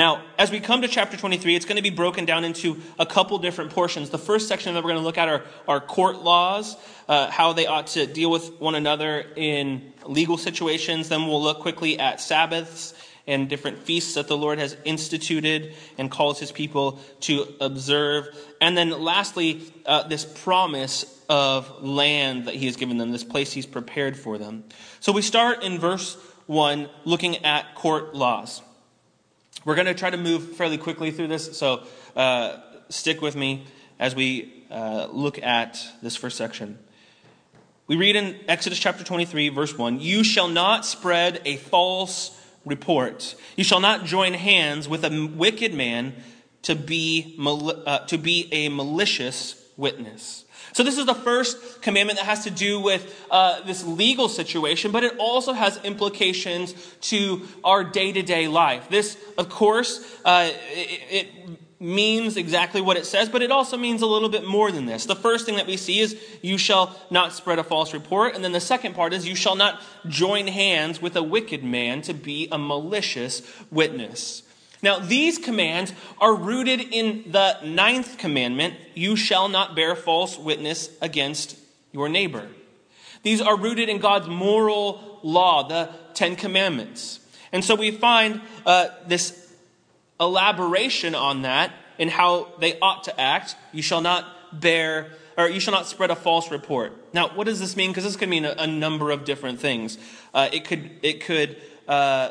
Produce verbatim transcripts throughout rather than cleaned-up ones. Now, as we come to chapter twenty-three, it's going to be broken down into a couple different portions. The first section that we're going to look at are, are court laws, uh, how they ought to deal with one another in legal situations. Then we'll look quickly at Sabbaths and different feasts that the Lord has instituted and calls his people to observe. And then lastly, uh, this promise of land that he has given them, this place he's prepared for them. So we start in verse one, looking at court laws. We're going to try to move fairly quickly through this, so uh, stick with me as we uh, look at this first section. We read in Exodus chapter twenty-three, verse one, "You shall not spread a false report. You shall not join hands with a wicked man to be mal- uh, to be a malicious witness." So this is the first commandment that has to do with uh, this legal situation, but it also has implications to our day-to-day life. This, of course, uh, it, it means exactly what it says, but it also means a little bit more than this. The first thing that we see is, you shall not spread a false report. And then the second part is, you shall not join hands with a wicked man to be a malicious witness. Now, these commands are rooted in the ninth commandment, you shall not bear false witness against your neighbor. These are rooted in God's moral law, the Ten Commandments. And so we find uh, this elaboration on that in how they ought to act. You shall not bear, or you shall not spread a false report. Now, what does this mean? Because this could mean a, a number of different things. Uh, it could, it could uh,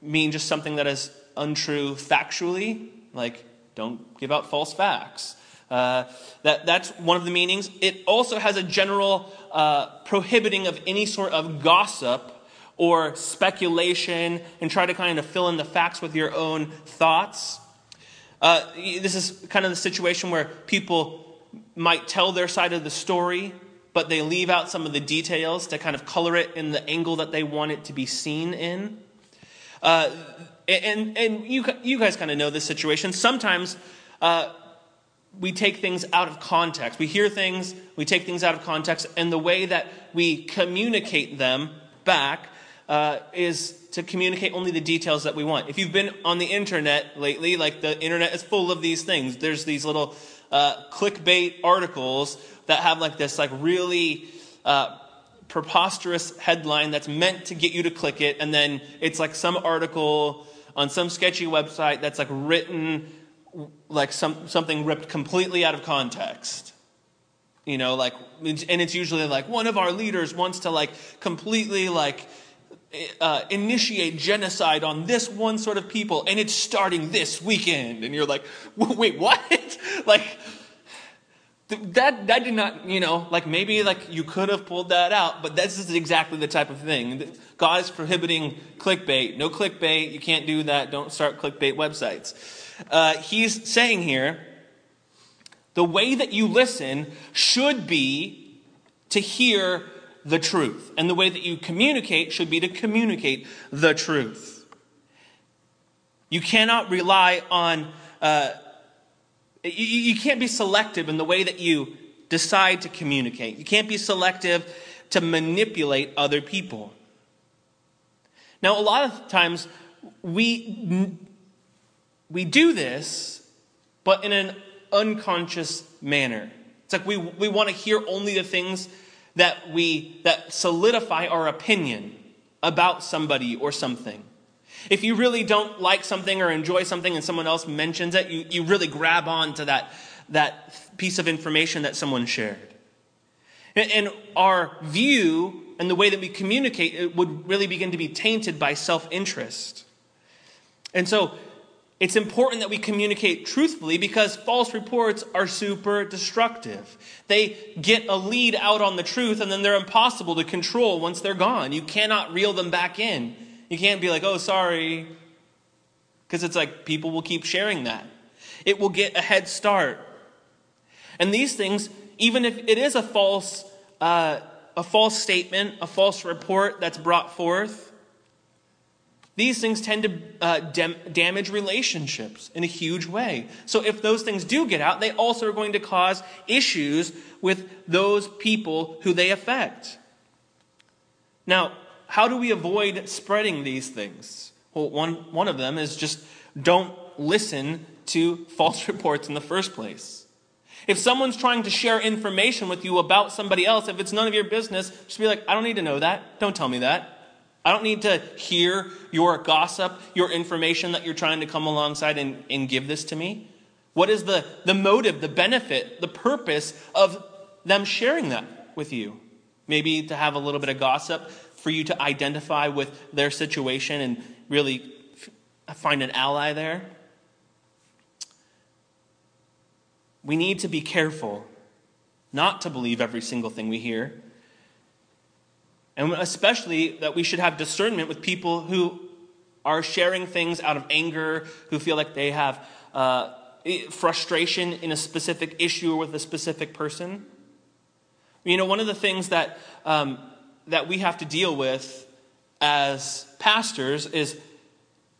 mean just something that is untrue factually, like don't give out false facts. Uh, that that's one of the meanings. It also has a general uh, prohibiting of any sort of gossip or speculation, and try to kind of fill in the facts with your own thoughts. Uh, this is kind of the situation where people might tell their side of the story, but they leave out some of the details to kind of color it in the angle that they want it to be seen in. Uh, And and you you guys kind of know this situation. Sometimes uh, we take things out of context. We hear things, we take things out of context, and the way that we communicate them back uh, is to communicate only the details that we want. If you've been on the internet lately, like the internet is full of these things. There's these little uh, clickbait articles that have like this like really Uh, preposterous headline that's meant to get you to click it, and then it's like some article on some sketchy website that's like written like some something ripped completely out of context, you know, like, and it's usually like one of our leaders wants to like completely like uh, initiate genocide on this one sort of people, and it's starting this weekend, and you're like, wait, what? like That that did not, you know, like maybe like you could have pulled that out, but this is exactly the type of thing. God is prohibiting clickbait. No clickbait. You can't do that. Don't start clickbait websites. Uh, he's saying here, the way that you listen should be to hear the truth. And the way that you communicate should be to communicate the truth. You cannot rely on... Uh, You can't be selective in the way that you decide to communicate. You can't be selective to manipulate other people. Now, a lot of times we we do this, but in an unconscious manner. It's like we we want to hear only the things that we that solidify our opinion about somebody or something. If you really don't like something or enjoy something and someone else mentions it, you, you really grab on to that, that piece of information that someone shared. And, and our view and the way that we communicate it would really begin to be tainted by self-interest. And so it's important that we communicate truthfully, because false reports are super destructive. They get a lead out on the truth, and then they're impossible to control once they're gone. You cannot reel them back in. You can't be like, oh, sorry, because it's like people will keep sharing that. It will get a head start. And these things, even if it is a false, uh, a false statement, a false report that's brought forth, these things tend to uh, dam- damage relationships in a huge way. So if those things do get out, they also are going to cause issues with those people who they affect. Now, how do we avoid spreading these things? Well, one, one of them is just don't listen to false reports in the first place. If someone's trying to share information with you about somebody else, if it's none of your business, just be like, I don't need to know that. Don't tell me that. I don't need to hear your gossip, your information that you're trying to come alongside and, and give this to me. What is the, the motive, the benefit, the purpose of them sharing that with you? Maybe to have a little bit of gossip for you to identify with their situation and really find an ally there. We need to be careful not to believe every single thing we hear. And especially that we should have discernment with people who are sharing things out of anger, who feel like they have uh, frustration in a specific issue or with a specific person. You know, one of the things that um, that we have to deal with as pastors is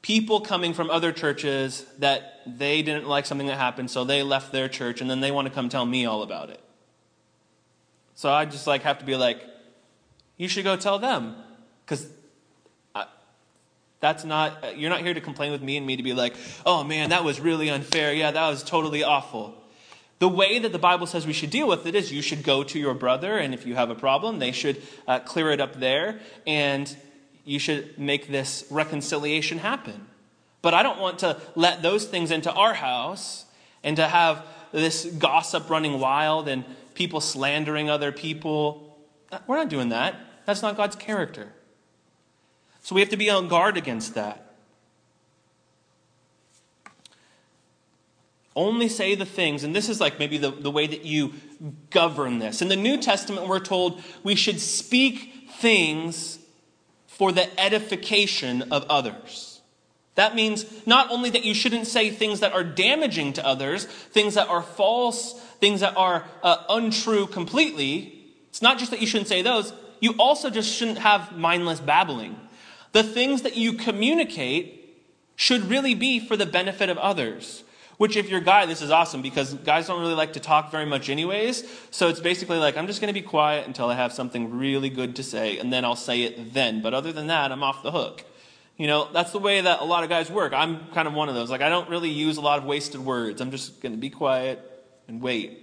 people coming from other churches that they didn't like something that happened, so they left their church, and then they want to come tell me all about it. So I just like have to be like, you should go tell them, because that's not, you're not here to complain with me and me to be like, oh man, that was really unfair. Yeah, that was totally awful. The way that the Bible says we should deal with it is you should go to your brother, and if you have a problem, they should uh, clear it up there, and you should make this reconciliation happen. But I don't want to let those things into our house and to have this gossip running wild and people slandering other people. We're not doing that. That's not God's character. So we have to be on guard against that. Only say the things, and this is like maybe the, the way that you govern this. In the New Testament, we're told we should speak things for the edification of others. That means not only that you shouldn't say things that are damaging to others, things that are false, things that are uh, untrue completely. It's not just that you shouldn't say those, you also just shouldn't have mindless babbling. The things that you communicate should really be for the benefit of others. Which if you're a guy, this is awesome, because guys don't really like to talk very much anyways. So it's basically like, I'm just going to be quiet until I have something really good to say, and then I'll say it then. But other than that, I'm off the hook. You know, that's the way that a lot of guys work. I'm kind of one of those. Like, I don't really use a lot of wasted words. I'm just going to be quiet and wait.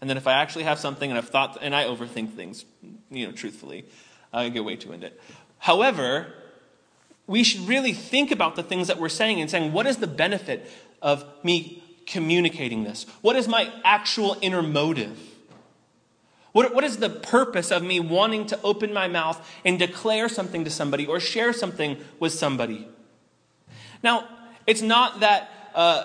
And then if I actually have something and I've thought, and I overthink things, you know, truthfully, I get way too into it. However, we should really think about the things that we're saying and saying, what is the benefit of me communicating this? What is my actual inner motive? What, what is the purpose of me wanting to open my mouth and declare something to somebody or share something with somebody? Now, it's not that... Uh,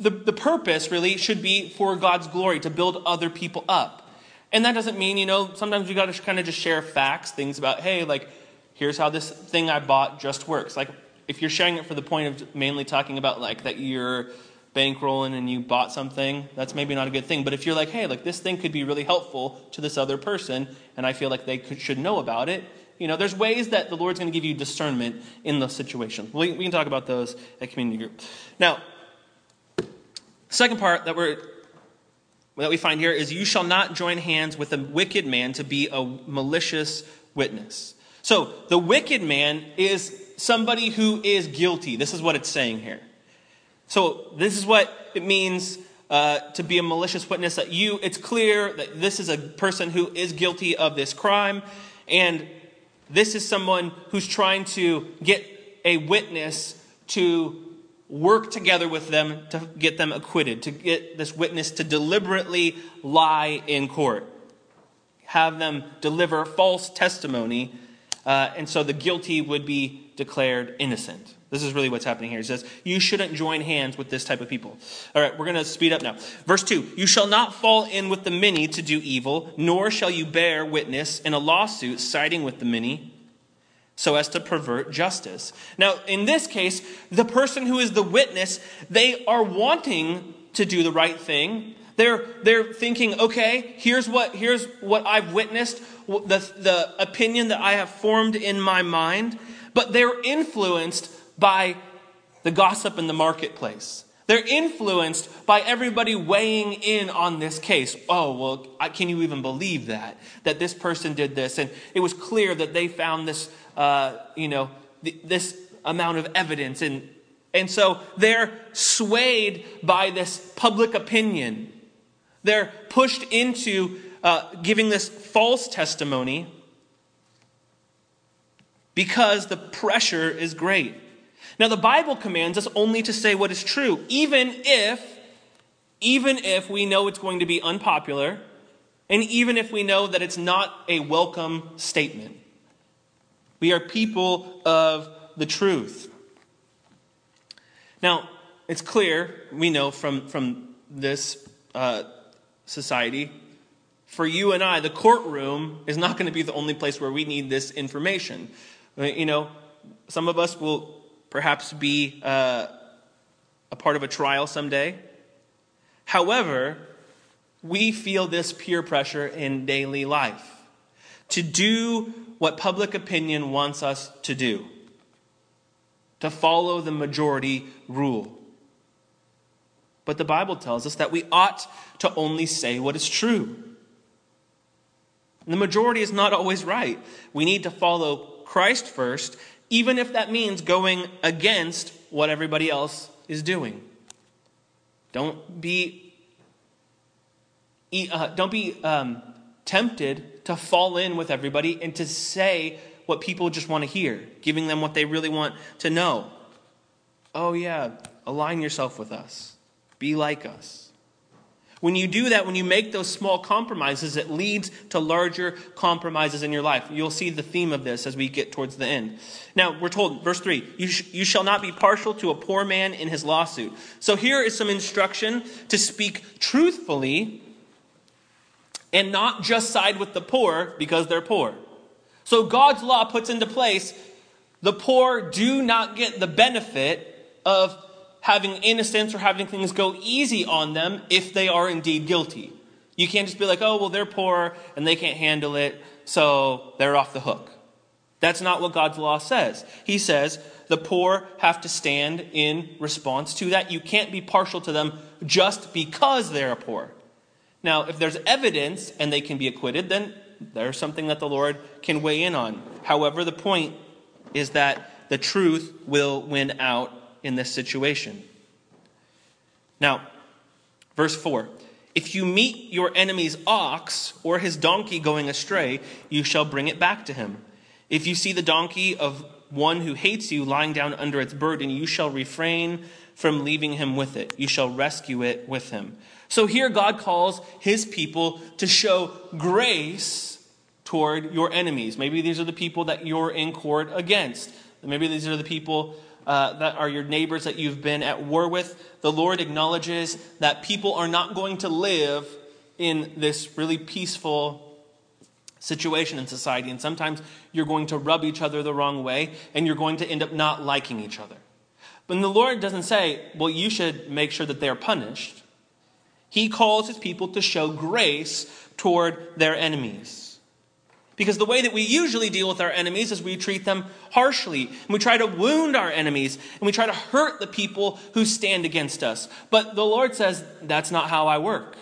The, the purpose really should be for God's glory, to build other people up. And that doesn't mean, you know, sometimes you got to kind of just share facts, things about, hey, like, here's how this thing I bought just works. Like, if you're sharing it for the point of mainly talking about, like, that you're bankrolling and you bought something, that's maybe not a good thing. But if you're like, hey, like, this thing could be really helpful to this other person, and I feel like they could, should know about it, you know, there's ways that the Lord's going to give you discernment in those situations. We, we can talk about those at community group. Now, second part that we're that we find here is you shall not join hands with a wicked man to be a malicious witness. So the wicked man is somebody who is guilty. This is what it's saying here. So this is what it means uh, to be a malicious witness. That you, it's clear that this is a person who is guilty of this crime, and this is someone who's trying to get a witness to work together with them to get them acquitted, to get this witness to deliberately lie in court, have them deliver false testimony, uh, and so the guilty would be declared innocent. This is really what's happening here. It says, you shouldn't join hands with this type of people. All right, we're going to speed up now. Verse two, you shall not fall in with the many to do evil, nor shall you bear witness in a lawsuit siding with the many, so as to pervert justice. Now, in this case, the person who is the witness, they are wanting to do the right thing. They're, they're thinking, okay, here's what, here's what I've witnessed, the, the opinion that I have formed in my mind. But they're influenced by the gossip in the marketplace. They're influenced by everybody weighing in on this case. Oh, well, I, can you even believe that? That this person did this. And it was clear that they found this, uh, you know, th- this amount of evidence. And, and so they're swayed by this public opinion. They're pushed into uh, giving this false testimony because the pressure is great. Now, the Bible commands us only to say what is true, even if, even if we know it's going to be unpopular, and even if we know that it's not a welcome statement. We are people of the truth. Now, it's clear, we know from, from this uh, society, for you and I, the courtroom is not going to be the only place where we need this information. You know, some of us will perhaps be uh, a part of a trial someday. However, we feel this peer pressure in daily life to do what public opinion wants us to do, to follow the majority rule. But the Bible tells us that we ought to only say what is true. The majority is not always right. We need to follow Christ first, even if that means going against what everybody else is doing. Don't be uh, don't be um, tempted to fall in with everybody and to say what people just want to hear, giving them what they really want to know. Oh yeah, align yourself with us. Be like us. When you do that, when you make those small compromises, it leads to larger compromises in your life. You'll see the theme of this as we get towards the end. Now, we're told, verse three, you, sh- you shall not be partial to a poor man in his lawsuit. So here is some instruction to speak truthfully and not just side with the poor because they're poor. So God's law puts into place the poor do not get the benefit of having innocence or having things go easy on them if they are indeed guilty. You can't just be like, oh, well, they're poor and they can't handle it, so they're off the hook. That's not what God's law says. He says the poor have to stand in response to that. You can't be partial to them just because they're poor. Now, if there's evidence and they can be acquitted, then there's something that the Lord can weigh in on. However, the point is that the truth will win out in this situation. Now, verse four. If you meet your enemy's ox or his donkey going astray, you shall bring it back to him. If you see the donkey of one who hates you lying down under its burden, you shall refrain from leaving him with it. You shall rescue it with him. So here God calls his people to show grace toward your enemies. Maybe these are the people that you're in court against. Maybe these are the people Uh, that are your neighbors that you've been at war with. The Lord acknowledges that people are not going to live in this really peaceful situation in society. And sometimes you're going to rub each other the wrong way, and you're going to end up not liking each other. But the Lord doesn't say, well, you should make sure that they are punished. He calls his people to show grace toward their enemies. Because the way that we usually deal with our enemies is we treat them harshly. And we try to wound our enemies. And we try to hurt the people who stand against us. But the Lord says, that's not how I work.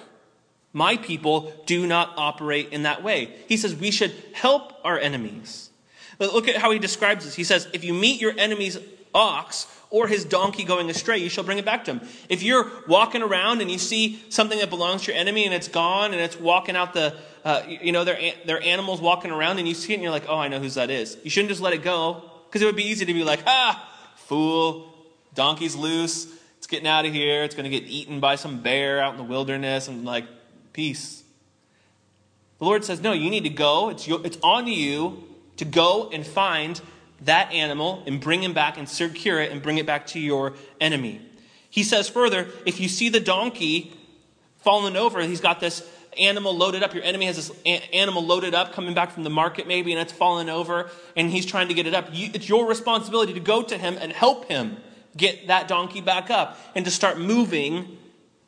My people do not operate in that way. He says we should help our enemies. But look at how he describes this. He says, if you meet your enemy's ox or his donkey going astray, you shall bring it back to him. If you're walking around and you see something that belongs to your enemy and it's gone and it's walking out the Uh, you know, there are animals walking around and you see it and you're like, oh, I know whose that is. You shouldn't just let it go, because it would be easy to be like, ah, fool, donkey's loose. It's getting out of here. It's going to get eaten by some bear out in the wilderness, and like, peace. The Lord says, no, you need to go. It's, your, it's on you to go and find that animal and bring him back and secure it and bring it back to your enemy. He says further, if you see the donkey fallen over, he's got this animal loaded up. Your enemy has this animal loaded up, coming back from the market maybe, and it's fallen over, and he's trying to get it up. You, it's your responsibility to go to him and help him get that donkey back up, and to start moving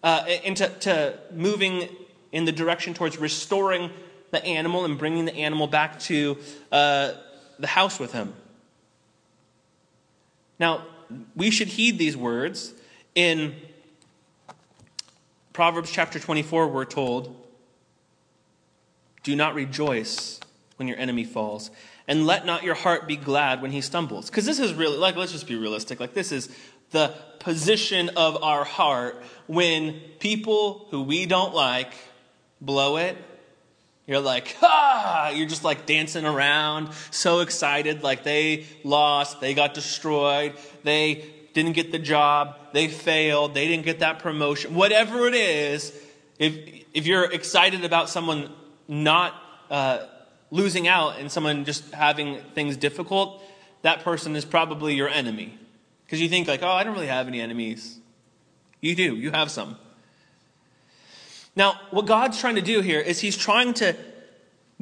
uh, into to moving in the direction towards restoring the animal and bringing the animal back to uh, the house with him. Now, we should heed these words. In Proverbs chapter twenty-four, we're told, do not rejoice when your enemy falls, and let not your heart be glad when he stumbles. Because this is really, like, let's just be realistic. Like, this is the position of our heart when people who we don't like blow it. You're like, ah, you're just like dancing around, so excited, like they lost, they got destroyed, they didn't get the job, they failed, they didn't get that promotion. Whatever it is, if if you're excited about someone not uh, losing out and someone just having things difficult, that person is probably your enemy. Because you think like, oh, I don't really have any enemies. You do, you have some. Now, what God's trying to do here is he's trying to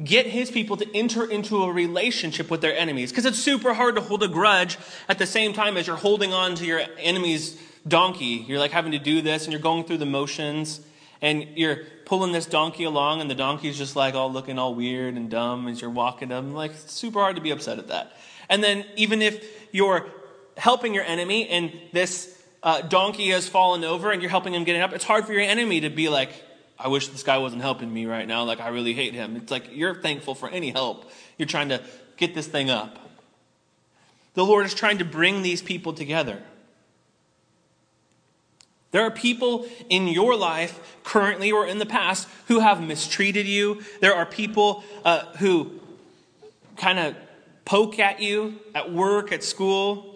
get his people to enter into a relationship with their enemies. Because it's super hard to hold a grudge at the same time as you're holding on to your enemy's donkey. You're like having to do this and you're going through the motions and you're pulling this donkey along and the donkey's just like all looking all weird and dumb as you're walking them. Like, it's super hard to be upset at that. And then even if you're helping your enemy and this uh, donkey has fallen over and you're helping him get it up, it's hard for your enemy to be like, I wish this guy wasn't helping me right now. Like, I really hate him. It's like you're thankful for any help. You're trying to get this thing up. The Lord is trying to bring these people together. There are people in your life currently or in the past who have mistreated you. There are people uh, who kind of poke at you at work, at school.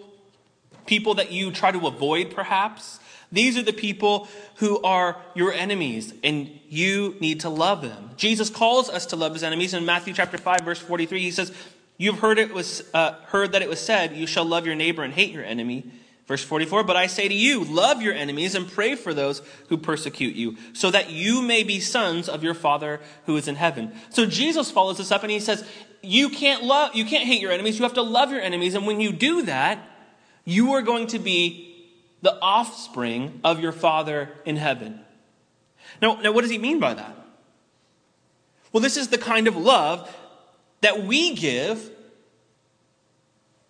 People that you try to avoid, perhaps. These are the people who are your enemies, and you need to love them. Jesus calls us to love his enemies in Matthew chapter five, verse forty-three. He says, "You've heard it was uh, heard that it was said, you shall love your neighbor and hate your enemy." Verse forty-four, "But I say to you, love your enemies and pray for those who persecute you, so that you may be sons of your Father who is in heaven." So Jesus follows this up and he says, "You can't love, you can't hate your enemies. You have to love your enemies, and when you do that, you are going to be the offspring of your Father in heaven." Now, now, what does he mean by that? Well, this is the kind of love that we give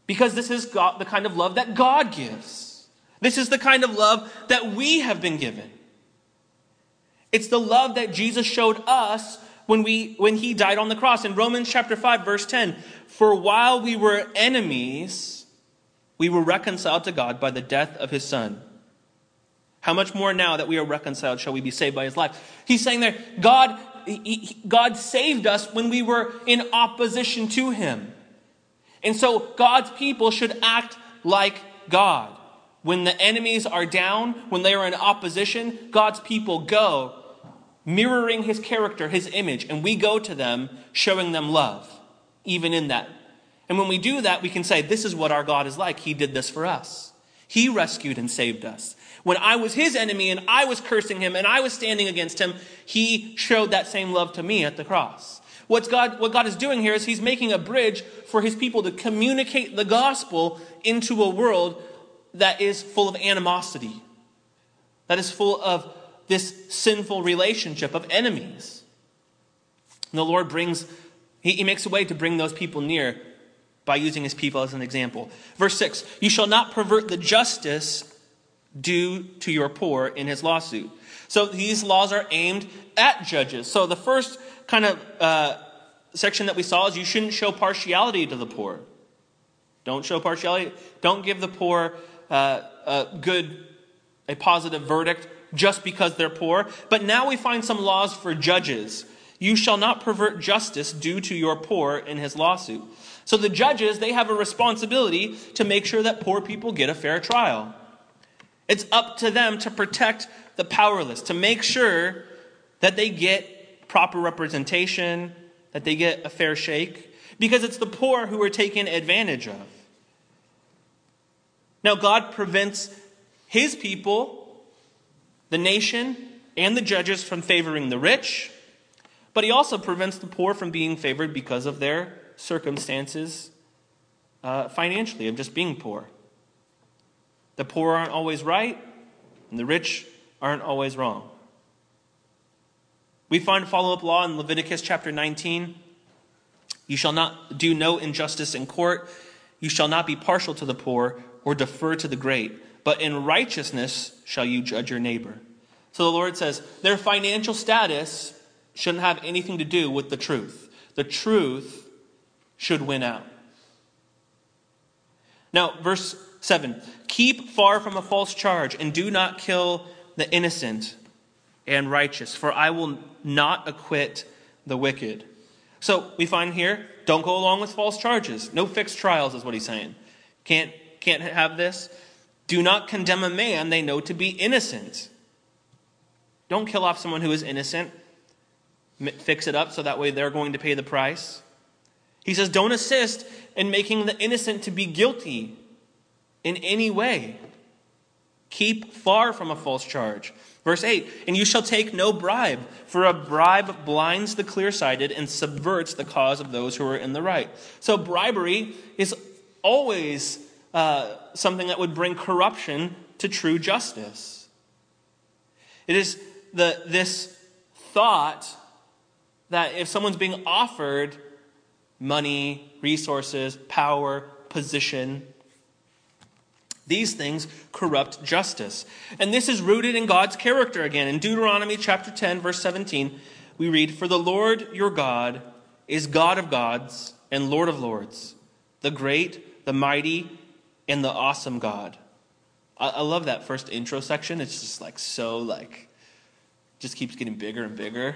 because this is God, the kind of love that God gives. This is the kind of love that we have been given. It's the love that Jesus showed us when we when he died on the cross. In Romans chapter five, verse ten, "For while we were enemies, we were reconciled to God by the death of his son. How much more now that we are reconciled shall we be saved by his life?" He's saying there, God, he, God saved us when we were in opposition to him. And so God's people should act like God. When the enemies are down, when they are in opposition, God's people go mirroring his character, his image, and we go to them showing them love, even in that. And when we do that, we can say, this is what our God is like. He did this for us. He rescued and saved us. When I was his enemy and I was cursing him and I was standing against him, he showed that same love to me at the cross. What's God, what God is doing here is he's making a bridge for his people to communicate the gospel into a world that is full of animosity, that is full of this sinful relationship of enemies. And the Lord brings, he, he makes a way to bring those people near by using his people as an example. Verse six, "You shall not pervert the justice due to your poor in his lawsuit." So these laws are aimed at judges. So the first kind of uh, section that we saw is you shouldn't show partiality to the poor. Don't show partiality. Don't give the poor uh, a good, a positive verdict just because they're poor. But now we find some laws for judges. "You shall not pervert justice due to your poor in his lawsuit." So the judges, they have a responsibility to make sure that poor people get a fair trial. It's up to them to protect the powerless, to make sure that they get proper representation, that they get a fair shake, because it's the poor who are taken advantage of. Now God prevents his people, the nation, and the judges from favoring the rich, but he also prevents the poor from being favored because of their circumstances uh, financially, of just being poor. The poor aren't always right, and the rich aren't always wrong. We find a follow-up law in Leviticus chapter nineteen. "You shall not do no injustice in court. You shall not be partial to the poor or defer to the great, but in righteousness shall you judge your neighbor." So the Lord says their financial status shouldn't have anything to do with the truth. The truth should win out. Now, verse seven. Keep far from a false charge and do not kill the innocent and righteous, for I will not acquit the wicked. So we find here, don't go along with false charges. No fixed trials is what he's saying. Can't, can't have this. Do not condemn a man they know to be innocent. Don't kill off someone who is innocent. Fix it up so that way they're going to pay the price. He says, don't assist in making the innocent to be guilty in any way. Keep far from a false charge. Verse eight, and you shall take no bribe, for a bribe blinds the clear-sighted and subverts the cause of those who are in the right. So bribery is always uh, something that would bring corruption to true justice. It is the this thought that if someone's being offered money, resources, power, position, these things corrupt justice. And this is rooted in God's character again. In Deuteronomy chapter ten, verse seventeen, we read, "For the Lord your God is God of gods and Lord of lords, the great, the mighty, and the awesome God." I, I love that first intro section. It's just like so like, just keeps getting bigger and bigger.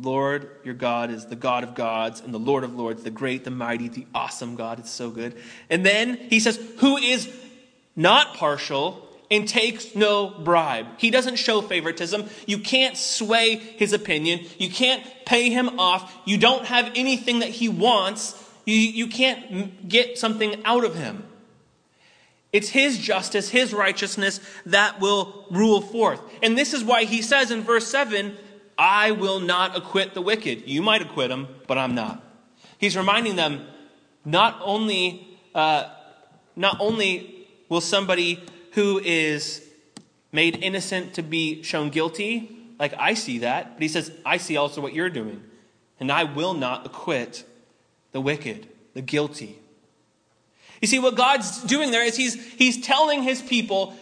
The Lord your God is the God of gods and the Lord of lords, the great, the mighty, the awesome God. It's so good. And then he says, who is not partial and takes no bribe. He doesn't show favoritism. You can't sway his opinion. You can't pay him off. You don't have anything that he wants. You, you can't get something out of him. It's his justice, his righteousness that will rule forth. And this is why he says in verse seven, I will not acquit the wicked. You might acquit him, but I'm not. He's reminding them, not only, uh, not only... will somebody who is made innocent to be shown guilty, like I see that, but he says, I see also what you're doing, and I will not acquit the wicked, the guilty. You see, what God's doing there is he's, he's telling his people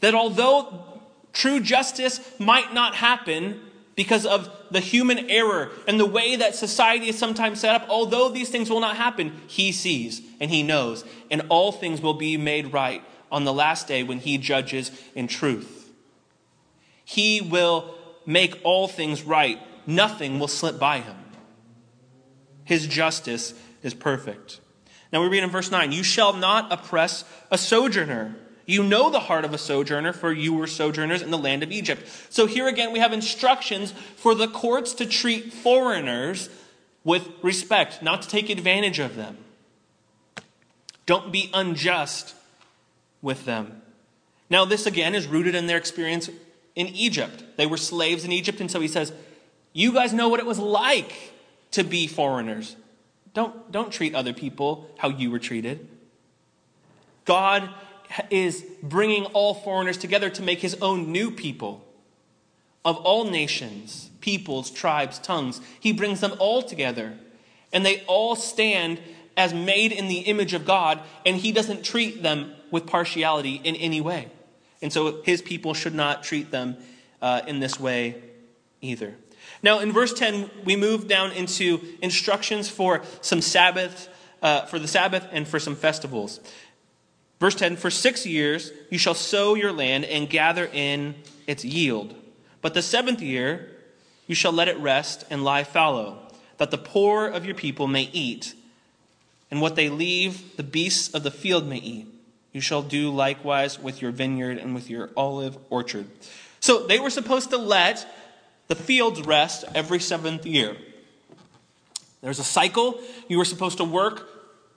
that although true justice might not happen because of the human error and the way that society is sometimes set up, although these things will not happen, he sees and he knows, and all things will be made right on the last day when he judges in truth. He will make all things right. Nothing will slip by him. His justice is perfect. Now we read in verse nine, you shall not oppress a sojourner. You know the heart of a sojourner, for you were sojourners in the land of Egypt. So here again we have instructions for the courts to treat foreigners with respect, not to take advantage of them. Don't be unjust with them. Now, this again is rooted in their experience in Egypt. They were slaves in Egypt, and so he says, you guys know what it was like to be foreigners. Don't, don't treat other people how you were treated. God is bringing all foreigners together to make his own new people of all nations, peoples, tribes, tongues. He brings them all together, and they all stand as made in the image of God, and he doesn't treat them with partiality in any way. And so his people should not treat them uh, in this way either. Now in verse ten, we move down into instructions for some Sabbath, uh, for the Sabbath and for some festivals. Verse ten, for six years you shall sow your land and gather in its yield. But the seventh year you shall let it rest and lie fallow, that the poor of your people may eat, and what they leave, the beasts of the field may eat. You shall do likewise with your vineyard and with your olive orchard. So they were supposed to let the fields rest every seventh year. There's a cycle. You were supposed to work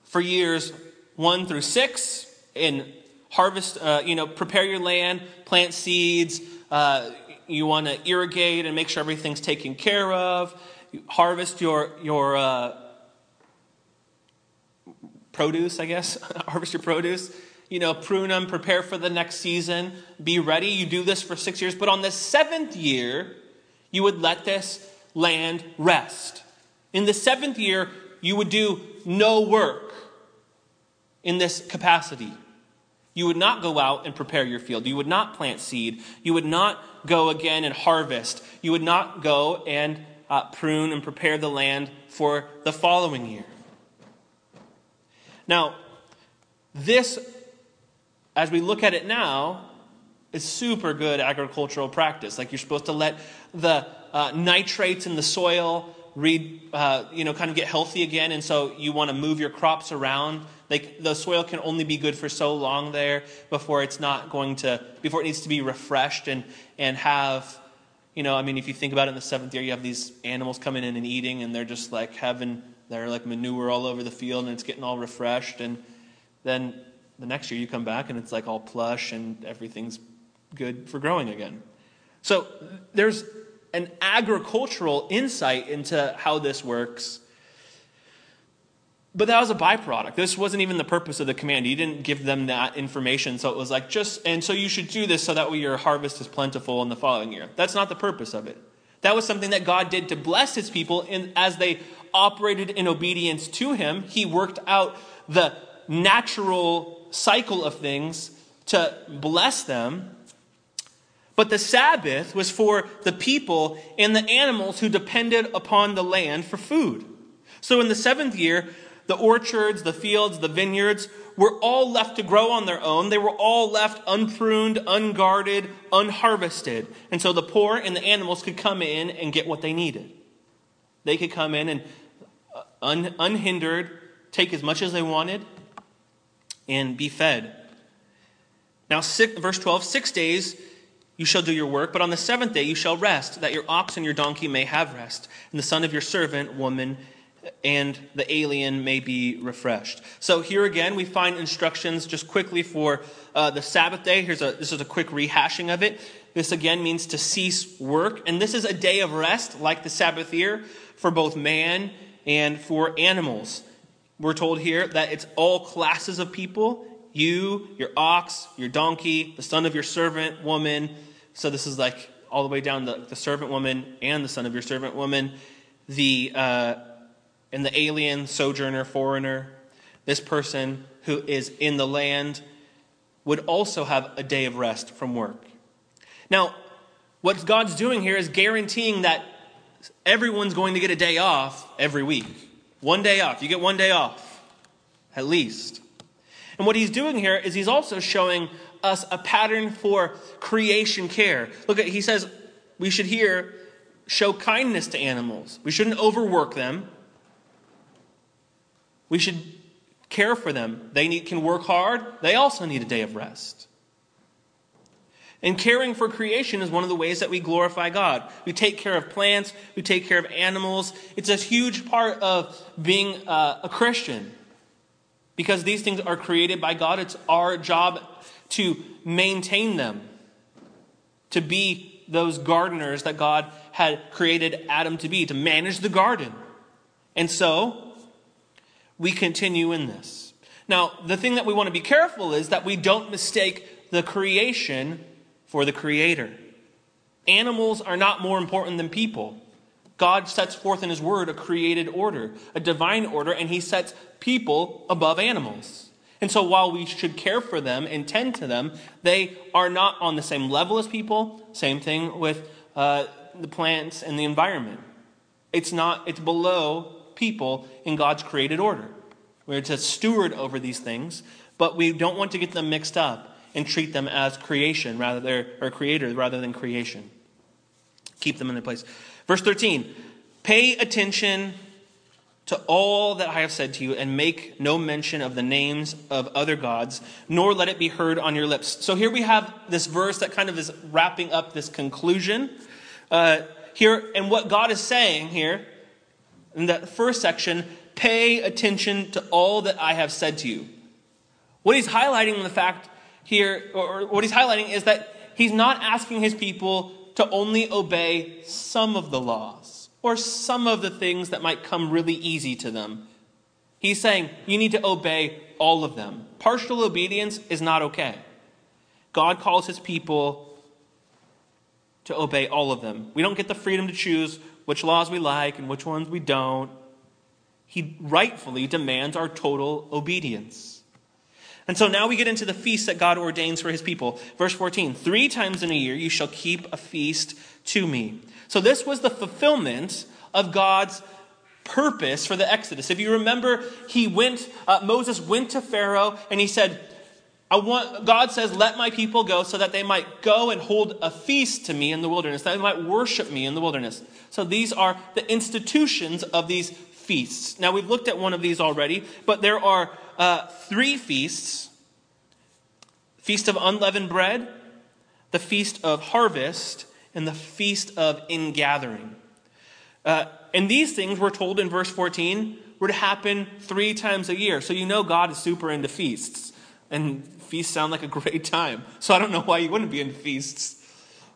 for years one through six and harvest, uh, you know, prepare your land, plant seeds. Uh, you want to irrigate and make sure everything's taken care of. You harvest your, your, uh, produce, I guess, harvest your produce, you know, prune them, prepare for the next season, be ready. You do this for six years, but on the seventh year, you would let this land rest. In the seventh year, you would do no work in this capacity. You would not go out and prepare your field. You would not plant seed. You would not go again and harvest. You would not go and uh, prune and prepare the land for the following year. Now, this, as we look at it now, is super good agricultural practice. Like, you're supposed to let the uh, nitrates in the soil read, uh, you know, kind of get healthy again. And so you want to move your crops around. Like, the soil can only be good for so long there before it's not going to, before it needs to be refreshed and, and have, you know, I mean, if you think about it, in the seventh year, you have these animals coming in and eating, and they're just like having, they're like manure all over the field, and it's getting all refreshed. And then the next year you come back and it's like all plush and everything's good for growing again. So there's an agricultural insight into how this works. But that was a byproduct. This wasn't even the purpose of the command. He didn't give them that information. So it was like, just, and so you should do this so that way your harvest is plentiful in the following year. That's not the purpose of it. That was something that God did to bless his people, and as they operated in obedience to him, he worked out the natural cycle of things to bless them. But the Sabbath was for the people and the animals who depended upon the land for food. So in the seventh year, the orchards, the fields, the vineyards were all left to grow on their own. They were all left unpruned, unguarded, unharvested. And so the poor and the animals could come in and get what they needed. They could come in and un- unhindered, take as much as they wanted, and be fed. Now, six, verse twelve, six days you shall do your work, but on the seventh day you shall rest, that your ox and your donkey may have rest, and the son of your servant, woman, and the alien may be refreshed. So here again, we find instructions just quickly for uh, the Sabbath day. Here's a this is a quick rehashing of it. This again means to cease work, and this is a day of rest, like the Sabbath year, for both man and for animals. We're told here that it's all classes of people: you, your ox, your donkey, the son of your servant woman. So this is like all the way down the, the servant woman and the son of your servant woman. The uh, And the alien, sojourner, foreigner, this person who is in the land would also have a day of rest from work. Now, what God's doing here is guaranteeing that everyone's going to get a day off every week. One day off. You get one day off, at least. And what he's doing here is he's also showing us a pattern for creation care. Look at, he says we should here show kindness to animals. We shouldn't overwork them. We should care for them. They need, can work hard. They also need a day of rest. And caring for creation is one of the ways that we glorify God. We take care of plants. We take care of animals. It's a huge part of being uh, a Christian, because these things are created by God. It's our job to maintain them, to be those gardeners that God had created Adam to be, to manage the garden. And so we continue in this. Now, the thing that we want to be careful is that we don't mistake the creation for the creator. Animals are not more important than people. God sets forth in his word a created order, a divine order, and he sets people above animals. And so while we should care for them and tend to them, they are not on the same level as people. Same thing with uh, the plants and the environment. It's not, it's below people in God's created order. We're to steward over these things, but we don't want to get them mixed up and treat them as creation rather than, or creator rather than creation. Keep them in their place. Verse thirteen, pay attention to all that I have said to you, and make no mention of the names of other gods, nor let it be heard on your lips. So here we have this verse that kind of is wrapping up this conclusion uh, here, and what God is saying here. In that first section, pay attention to all that I have said to you. What he's highlighting in the fact here, or what he's highlighting is that he's not asking his people to only obey some of the laws or some of the things that might come really easy to them. He's saying you need to obey all of them. Partial obedience is not okay. God calls his people to obey all of them. We don't get the freedom to choose which laws we like and which ones we don't. He rightfully demands our total obedience. And so now we get into the feast that God ordains for his people. Verse fourteen, three times in a year you shall keep a feast to me. So this was the fulfillment of God's purpose for the Exodus. If you remember, he went, uh, Moses went to Pharaoh and he said, I want, God says, let my people go so that they might go and hold a feast to me in the wilderness, that they might worship me in the wilderness. So these are the institutions of these feasts. Now, we've looked at one of these already, but there are uh, three feasts. Feast of Unleavened Bread, the Feast of Harvest, and the Feast of Ingathering. Uh, and these things, we're told in verse fourteen, were to happen three times a year. So you know God is super into feasts. And feasts sound like a great time. So I don't know why you wouldn't be into feasts.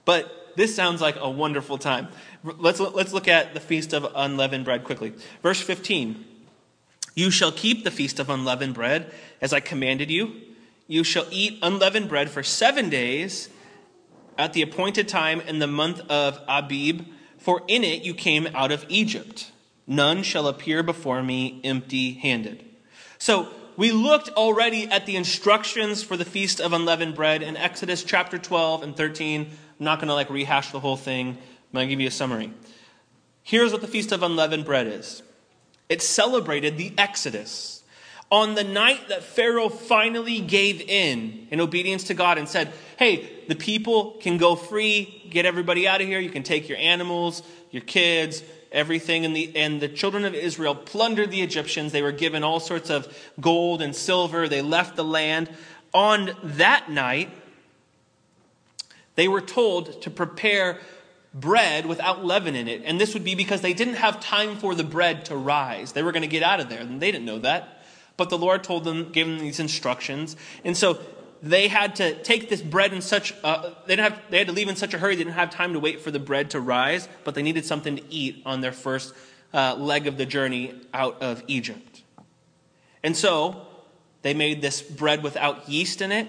But this sounds like a wonderful time. Let's, let's look at the Feast of Unleavened Bread quickly. Verse fifteen. You shall keep the Feast of Unleavened Bread as I commanded you. You shall eat unleavened bread for seven days at the appointed time in the month of Abib, for in it you came out of Egypt. None shall appear before me empty-handed. So we looked already at the instructions for the Feast of Unleavened Bread in Exodus chapter twelve and thirteen. I'm not going to like rehash the whole thing. I'm going to give you a summary. Here's what the Feast of Unleavened Bread is. It celebrated the Exodus. On the night that Pharaoh finally gave in in obedience to God and said, hey, the people can go free, get everybody out of here. You can take your animals, your kids, everything. And the, and the children of Israel plundered the Egyptians. They were given all sorts of gold and silver. They left the land. On that night, they were told to prepare bread without leaven in it. And this would be because they didn't have time for the bread to rise. They were going to get out of there, and they didn't know that. But the Lord told them, gave them these instructions. And so they had to take this bread in such, uh, they didn't have, they had to leave in such a hurry. They didn't have time to wait for the bread to rise, but they needed something to eat on their first uh, leg of the journey out of Egypt. And so they made this bread without yeast in it,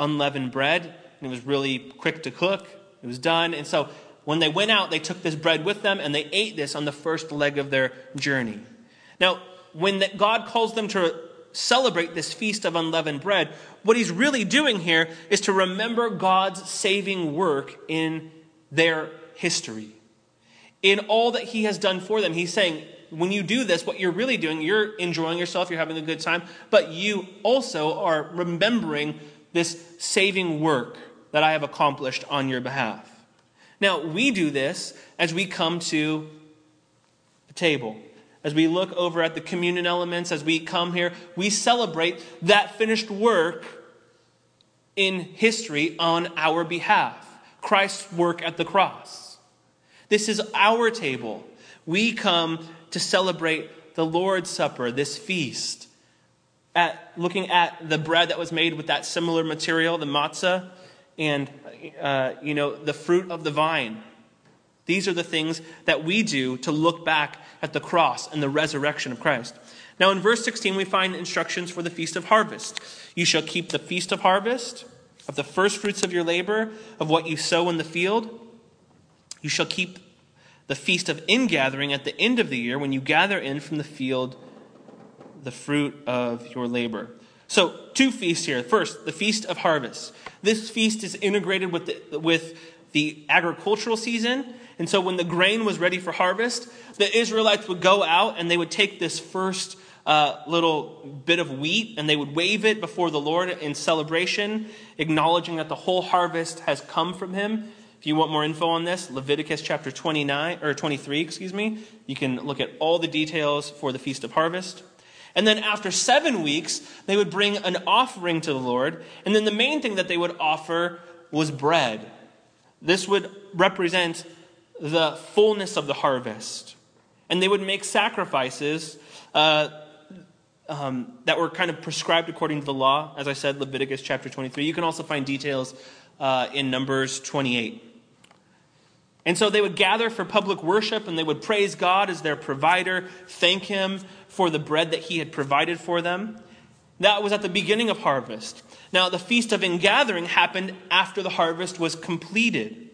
unleavened bread, and it was really quick to cook. It was done. And so when they went out, they took this bread with them and they ate this on the first leg of their journey. Now, when that God calls them to celebrate this Feast of Unleavened Bread, what he's really doing here is to remember God's saving work in their history. In all that he has done for them, he's saying, when you do this, what you're really doing, you're enjoying yourself, you're having a good time, but you also are remembering this saving work that I have accomplished on your behalf. Now, we do this as we come to the table. As we look over at the communion elements, as we come here, we celebrate that finished work in history on our behalf. Christ's work at the cross. This is our table. We come to celebrate the Lord's Supper, this feast. At looking at the bread that was made with that similar material, the matzah, and uh, you know the fruit of the vine. These are the things that we do to look back at the cross and the resurrection of Christ. Now in verse sixteen, we find instructions for the Feast of Harvest. You shall keep the Feast of Harvest, of the first fruits of your labor, of what you sow in the field. You shall keep the Feast of Ingathering at the end of the year, when you gather in from the field the fruit of your labor. So two feasts here. First, the Feast of Harvest. This feast is integrated with the, with the agricultural season. And so when the grain was ready for harvest, the Israelites would go out and they would take this first uh, little bit of wheat and they would wave it before the Lord in celebration, acknowledging that the whole harvest has come from him. If you want more info on this, Leviticus chapter twenty-nine or twenty-three, excuse me, you can look at all the details for the Feast of Harvest. And then after seven weeks, they would bring an offering to the Lord. And then the main thing that they would offer was bread. This would represent the fullness of the harvest. And they would make sacrifices uh, um, that were kind of prescribed according to the law. As I said, Leviticus chapter twenty-three. You can also find details uh, in Numbers twenty-eight. And so they would gather for public worship and they would praise God as their provider, thank him for the bread that he had provided for them. That was at the beginning of harvest. Now, the Feast of Ingathering happened after the harvest was completed.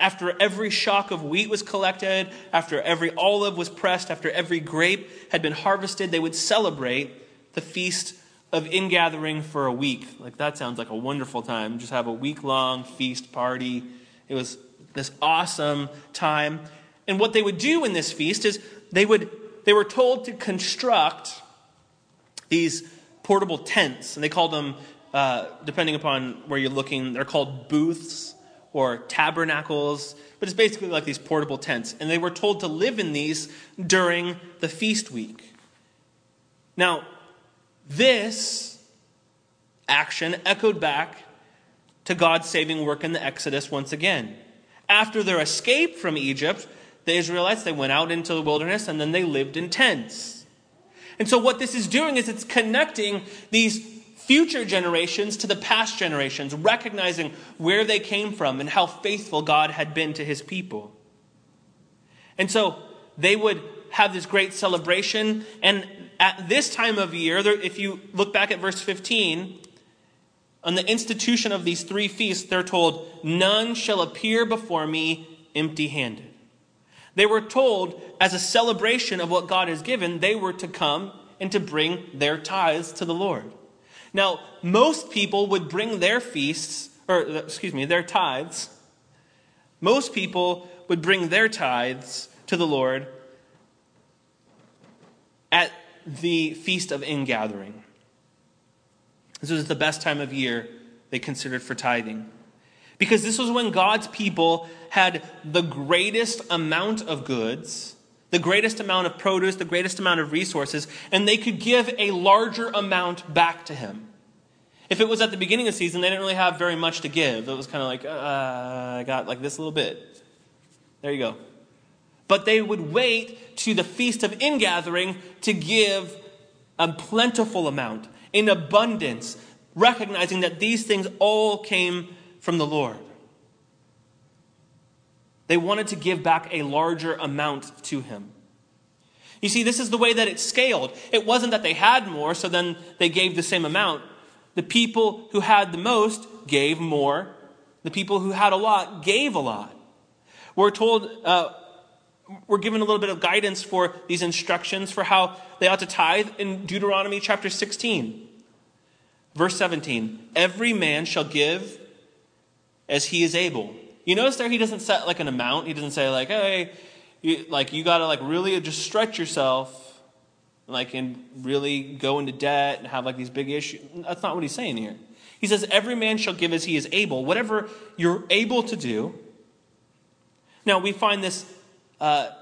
After every shock of wheat was collected, after every olive was pressed, after every grape had been harvested, they would celebrate the Feast of Ingathering for a week. Like, that sounds like a wonderful time. Just have a week-long feast party. It was this awesome time. And what they would do in this feast is they would they were told to construct these portable tents, and they called them, uh, depending upon where you're looking, they're called booths or tabernacles, but it's basically like these portable tents. And they were told to live in these during the feast week. Now, this action echoed back to God's saving work in the Exodus once again. After their escape from Egypt, the Israelites, they went out into the wilderness and then they lived in tents. And so what this is doing is it's connecting these future generations to the past generations, recognizing where they came from and how faithful God had been to his people. And so they would have this great celebration. And at this time of year, if you look back at verse fifteen, on the institution of these three feasts, they're told, "None shall appear before me empty-handed." They were told, as a celebration of what God has given, they were to come and to bring their tithes to the Lord. Now, most people would bring their feasts, or excuse me, their tithes. Most people would bring their tithes to the Lord at the Feast of Ingathering. This was the best time of year they considered for tithing, because this was when God's people had the greatest amount of goods, the greatest amount of produce, the greatest amount of resources, and they could give a larger amount back to him. If it was at the beginning of the season, they didn't really have very much to give. It was kind of like, uh, I got like this little bit. There you go. But they would wait to the Feast of Ingathering to give a plentiful amount, in abundance, recognizing that these things all came from the Lord. They wanted to give back a larger amount to him. You see, this is the way that it scaled. It wasn't that they had more, so then they gave the same amount. The people who had the most gave more. The people who had a lot gave a lot. We're told, uh, we're given a little bit of guidance for these instructions for how they ought to tithe in Deuteronomy chapter sixteen, verse seventeen. Every man shall give as he is able. You notice there he doesn't set like an amount. He doesn't say like, hey, you, like you got to like really just stretch yourself, like and really go into debt and have like these big issues. That's not what he's saying here. He says every man shall give as he is able, whatever you're able to do. Now we find this uh,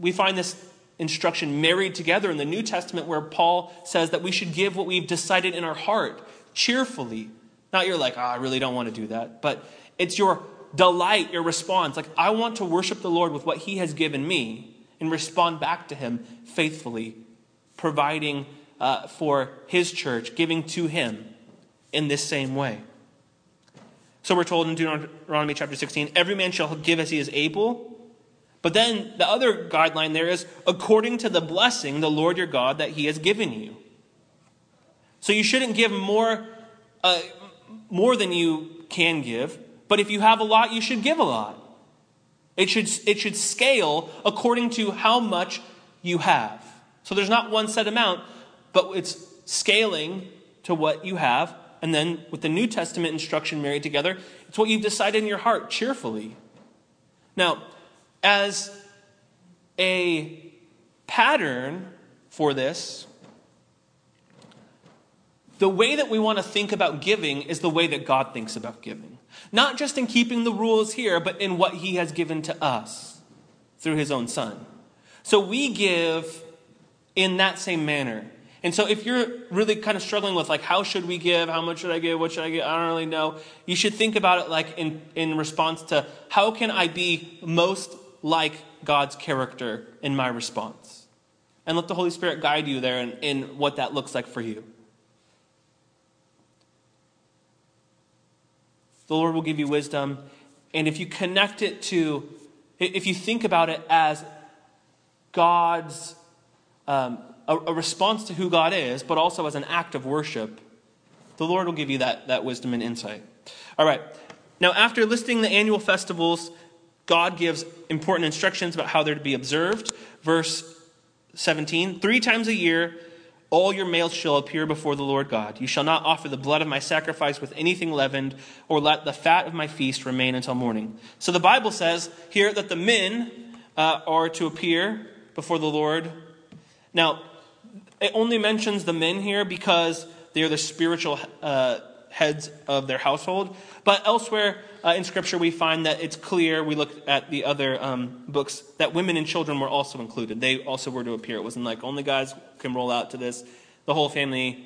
we find this instruction married together in the New Testament, where Paul says that we should give what we've decided in our heart cheerfully. Not you're like, oh, I really don't want to do that, but it's your delight, your response. Like, I want to worship the Lord with what he has given me and respond back to him faithfully, providing uh, for his church, giving to him in this same way. So we're told in Deuteronomy chapter sixteen, every man shall give as he is able. But then the other guideline there is according to the blessing, the Lord your God, that he has given you. So you shouldn't give more, uh, more than you can give. But if you have a lot, you should give a lot. It should, it should scale according to how much you have. So there's not one set amount, but it's scaling to what you have. And then with the New Testament instruction married together, it's what you've decided in your heart cheerfully. Now, as a pattern for this, the way that we want to think about giving is the way that God thinks about giving. Not just in keeping the rules here, but in what he has given to us through his own son. So we give in that same manner. And so if you're really kind of struggling with like, how should we give? How much should I give? What should I give? I don't really know. You should think about it like in, in response to how can I be most like God's character in my response? And let the Holy Spirit guide you there in, in what that looks like for you. The Lord will give you wisdom. And if you connect it to, if you think about it as God's, um, a, a response to who God is, but also as an act of worship, the Lord will give you that, that wisdom and insight. All right. Now, after listing the annual festivals, God gives important instructions about how they're to be observed. Verse seventeen, three times a year, all your males shall appear before the Lord God. You shall not offer the blood of my sacrifice with anything leavened, or let the fat of my feast remain until morning. So the Bible says here that the men uh, are to appear before the Lord Now, it only mentions the men here because they are the spiritual uh, heads of their household. But elsewhere uh, in Scripture, we find that it's clear, we look at the other um, books, that women and children were also included. They also were to appear. It wasn't like only guys can roll out to this. The whole family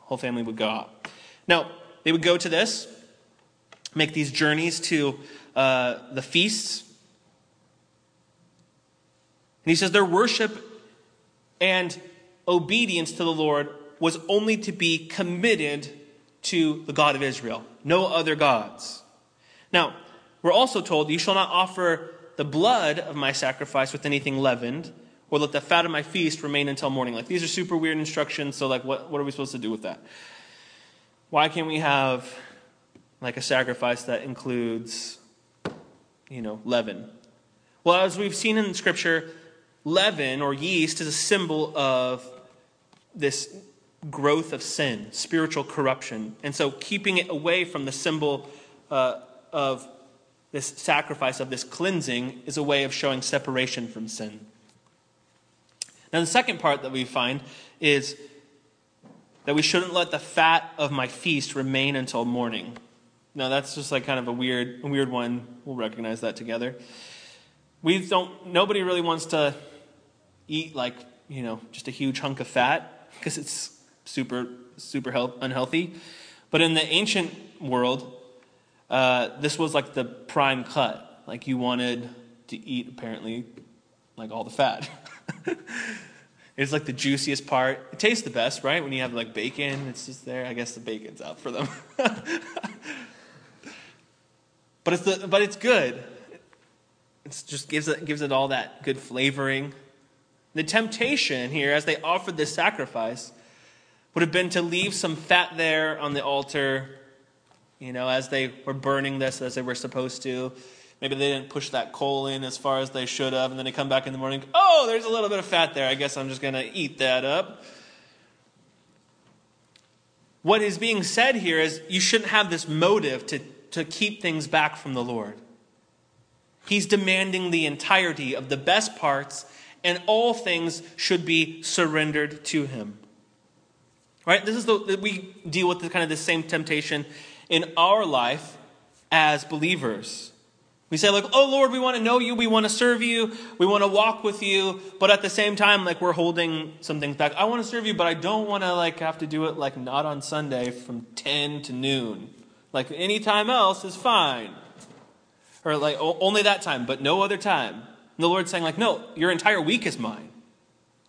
whole family would go out. Now, they would go to this, make these journeys to uh, the feasts. And he says their worship and obedience to the Lord was only to be committed to the God of Israel, no other gods. Now, we're also told, you shall not offer the blood of my sacrifice with anything leavened, or let the fat of my feast remain until morning. Like, these are super weird instructions, so like, what, what are we supposed to do with that? Why can't we have like a sacrifice that includes, you know, leaven? Well, as we've seen in Scripture, leaven or yeast is a symbol of this growth of sin, spiritual corruption. And so keeping it away from the symbol uh, of this sacrifice, of this cleansing, is a way of showing separation from sin. Now, the second part that we find is that we shouldn't let the fat of my feast remain until morning. Now, that's just like kind of a weird, a weird one. We'll recognize that together. We don't, nobody really wants to eat like, you know, just a huge hunk of fat because it's super, super health, unhealthy. But in the ancient world, uh, this was like the prime cut. Like, you wanted to eat, apparently, like all the fat. It's like the juiciest part. It tastes the best, right? When you have like bacon, it's just there. I guess the bacon's out for them. But it's the, but it's good. It just gives it, gives it all that good flavoring. The temptation here, as they offered this sacrifice, would have been to leave some fat there on the altar, you know, as they were burning this, as they were supposed to. Maybe they didn't push that coal in as far as they should have, and then they come back in the morning, oh, there's a little bit of fat there. I guess I'm just going to eat that up. What is being said here is you shouldn't have this motive to, to keep things back from the Lord. He's demanding the entirety of the best parts, and all things should be surrendered to him. Right? This is the, we deal with the, kind of the same temptation in our life as believers. We say, like, oh, Lord, we want to know you. We want to serve you. We want to walk with you. But at the same time, like, we're holding some things back. I want to serve you, but I don't want to, like, have to do it, like, not on Sunday from ten to noon. Like, any time else is fine. Or, like, only that time, but no other time. And the Lord's saying, like, no, your entire week is mine.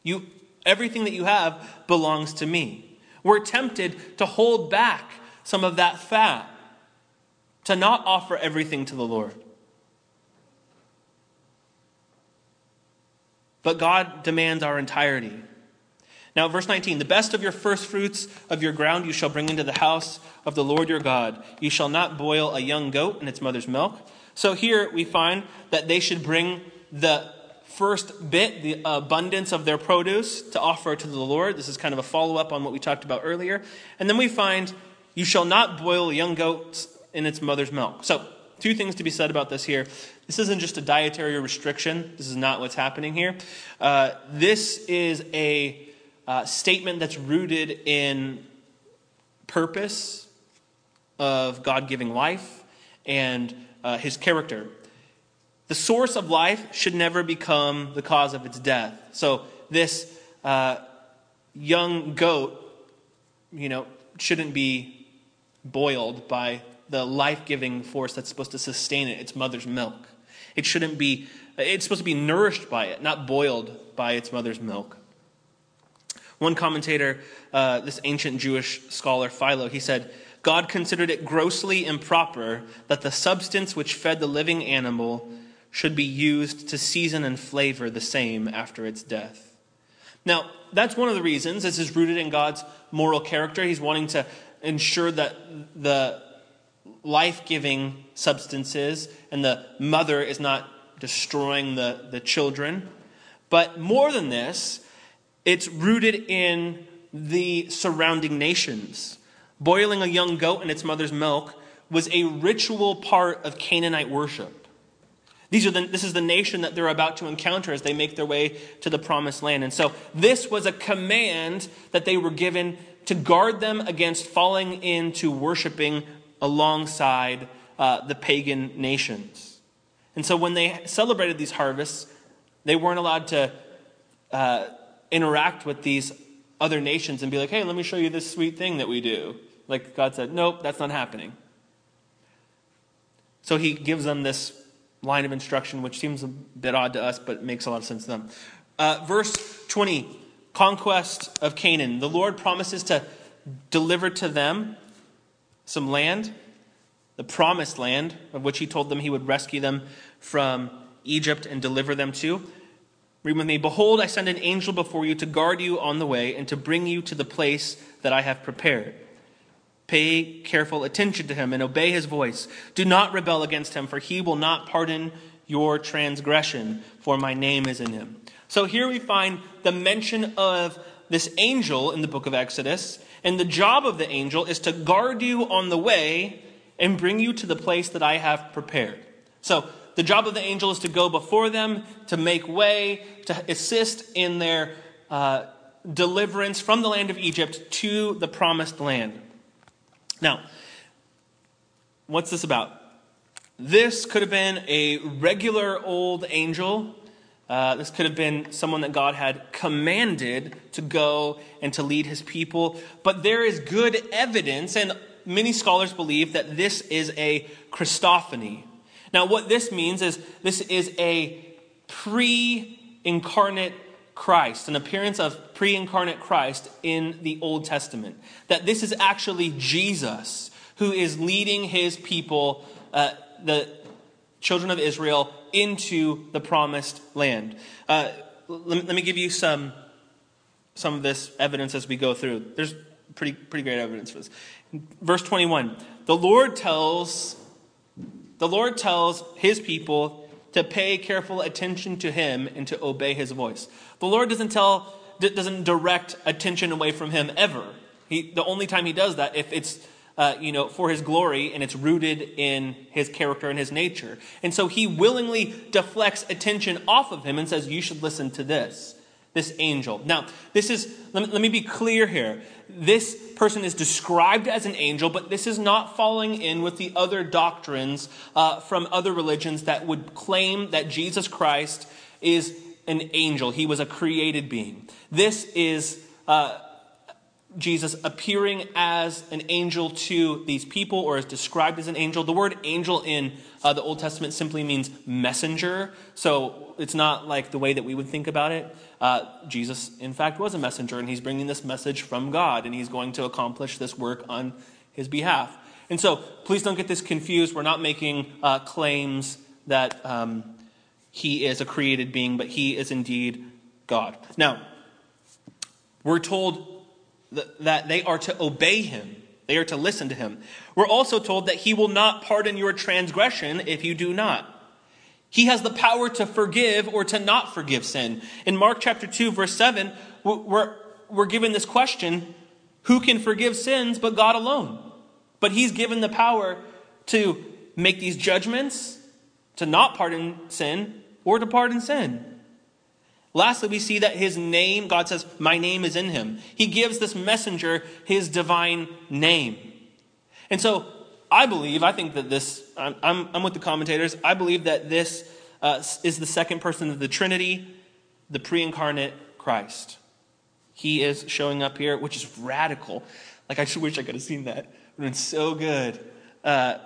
You, everything that you have belongs to me. We're tempted to hold back some of that fat, to not offer everything to the Lord. But God demands our entirety. Now, verse nineteen, the best of your first fruits of your ground you shall bring into the house of the Lord your God. You shall not boil a young goat in its mother's milk. So here we find that they should bring the first bit, the abundance of their produce, to offer to the Lord. This is kind of a follow-up on what we talked about earlier. And then we find, you shall not boil a young goat in its mother's milk. So, two things to be said about this here. This isn't just a dietary restriction. This is not what's happening here. Uh, this is a uh, statement that's rooted in purpose of God giving life and uh, his character. The source of life should never become the cause of its death. So this uh, young goat, you know, shouldn't be boiled by the life-giving force that's supposed to sustain it, its mother's milk. It shouldn't be, it's supposed to be nourished by it, not boiled by its mother's milk. One commentator, uh, this ancient Jewish scholar, Philo, he said, God considered it grossly improper that the substance which fed the living animal should be used to season and flavor the same after its death. Now, that's one of the reasons. This is rooted in God's moral character. He's wanting to ensure that the life-giving substances and the mother is not destroying the, the children. But more than this, it's rooted in the surrounding nations. Boiling a young goat in its mother's milk was a ritual part of Canaanite worship. These are the, this is the nation that they're about to encounter as they make their way to the promised land. And so this was a command that they were given to guard them against falling into worshiping alongside uh, the pagan nations. And so when they celebrated these harvests, they weren't allowed to uh, interact with these other nations and be like, hey, let me show you this sweet thing that we do. Like God said, nope, that's not happening. So he gives them this line of instruction, which seems a bit odd to us, but makes a lot of sense to them. Uh, verse twenty, conquest of Canaan. The Lord promises to deliver to them some land, the promised land, of which he told them he would rescue them from Egypt and deliver them to. Read with me, behold, I send an angel before you to guard you on the way and to bring you to the place that I have prepared. Pay careful attention to him and obey his voice. Do not rebel against him, for he will not pardon your transgression, for my name is in him. So here we find the mention of this angel in the book of Exodus, and the job of the angel is to guard you on the way and bring you to the place that I have prepared. So the job of the angel is to go before them, to make way, to assist in their uh, deliverance from the land of Egypt to the promised land. Now, what's this about? This could have been a regular old angel. Uh, this could have been someone that God had commanded to go and to lead his people. But there is good evidence, and many scholars believe that this is a Christophany. Now, what this means is this is a pre-incarnate Christ, an appearance of pre-incarnate Christ in the Old Testament. That this is actually Jesus who is leading his people, uh, the children of Israel, into the promised land. Uh, let, let me give you some some of this evidence as we go through. There's pretty pretty great evidence for this. Verse twenty-one, the Lord tells the Lord tells his people to pay careful attention to him and to obey his voice. The Lord doesn't tell, doesn't direct attention away from him ever. He, the only time he does that, if it's uh, you know for his glory and it's rooted in his character and his nature. And so he willingly deflects attention off of him and says, you should listen to this, this angel. Now, this is, let me, let me be clear here. This person is described as an angel, but this is not falling in with the other doctrines uh, from other religions that would claim that Jesus Christ is an angel. He was a created being. This is uh, Jesus appearing as an angel to these people, or is described as an angel. The word angel in uh, the Old Testament simply means messenger. So it's not like the way that we would think about it. Uh, Jesus, in fact, was a messenger, and he's bringing this message from God, and he's going to accomplish this work on his behalf. And so, please don't get this confused. We're not making uh, claims that um, he is a created being, but he is indeed God. Now, we're told th- that they are to obey him. They are to listen to him. We're also told that he will not pardon your transgression if you do not. He has the power to forgive or to not forgive sin. In Mark chapter two, verse seven, we're, we're given this question, who can forgive sins but God alone? But he's given the power to make these judgments, to not pardon sin, or to pardon sin. Lastly, we see that his name, God says, my name is in him. He gives this messenger his divine name. And so, I believe, I think that this, I'm, I'm, I'm with the commentators, I believe that this uh, is the second person of the Trinity, the pre-incarnate Christ. He is showing up here, which is radical. Like, I wish I could have seen that. It would have been so good. Uh,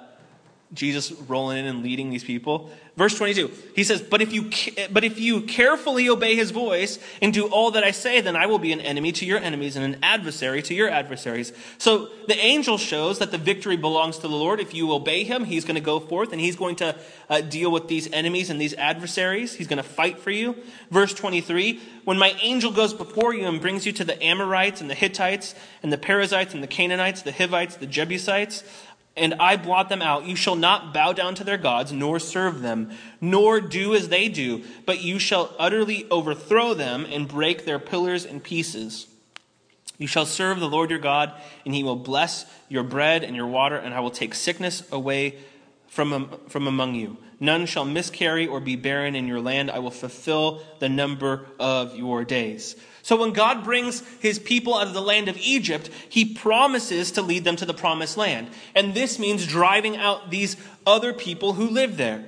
Jesus rolling in and leading these people. Verse twenty-two, he says, but if you but if you carefully obey his voice and do all that I say, then I will be an enemy to your enemies and an adversary to your adversaries. So the angel shows that the victory belongs to the Lord. If you obey him, he's going to go forth and he's going to uh, deal with these enemies and these adversaries. He's going to fight for you. Verse twenty-three, when my angel goes before you and brings you to the Amorites and the Hittites and the Perizzites and the Canaanites, the Hivites, the Jebusites, and I blot them out. You shall not bow down to their gods, nor serve them, nor do as they do, but you shall utterly overthrow them and break their pillars in pieces. You shall serve the Lord your God, and he will bless your bread and your water, and I will take sickness away from, from among you. None shall miscarry or be barren in your land. I will fulfill the number of your days. So when God brings his people out of the land of Egypt, he promises to lead them to the promised land. And this means driving out these other people who live there.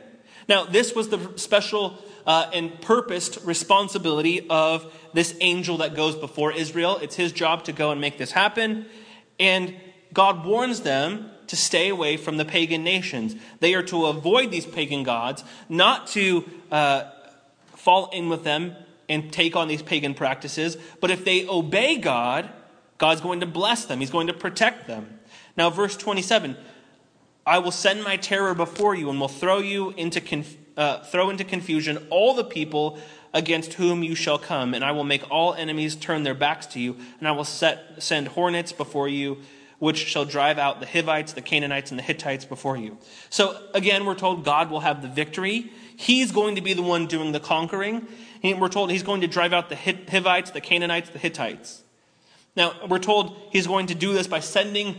Now, this was the special uh, and purposed responsibility of this angel that goes before Israel. It's his job to go and make this happen. And God warns them to stay away from the pagan nations. They are to avoid these pagan gods, not to uh, fall in with them and take on these pagan practices. But if they obey God, God's going to bless them. He's going to protect them. Now, verse twenty-seven, I will send my terror before you and will throw you into conf- uh, throw into confusion all the people against whom you shall come. And I will make all enemies turn their backs to you. And I will set, send hornets before you, which shall drive out the Hivites, the Canaanites, and the Hittites before you. So again, we're told God will have the victory. He's going to be the one doing the conquering. And we're told he's going to drive out the Hivites, the Canaanites, the Hittites. Now, we're told he's going to do this by sending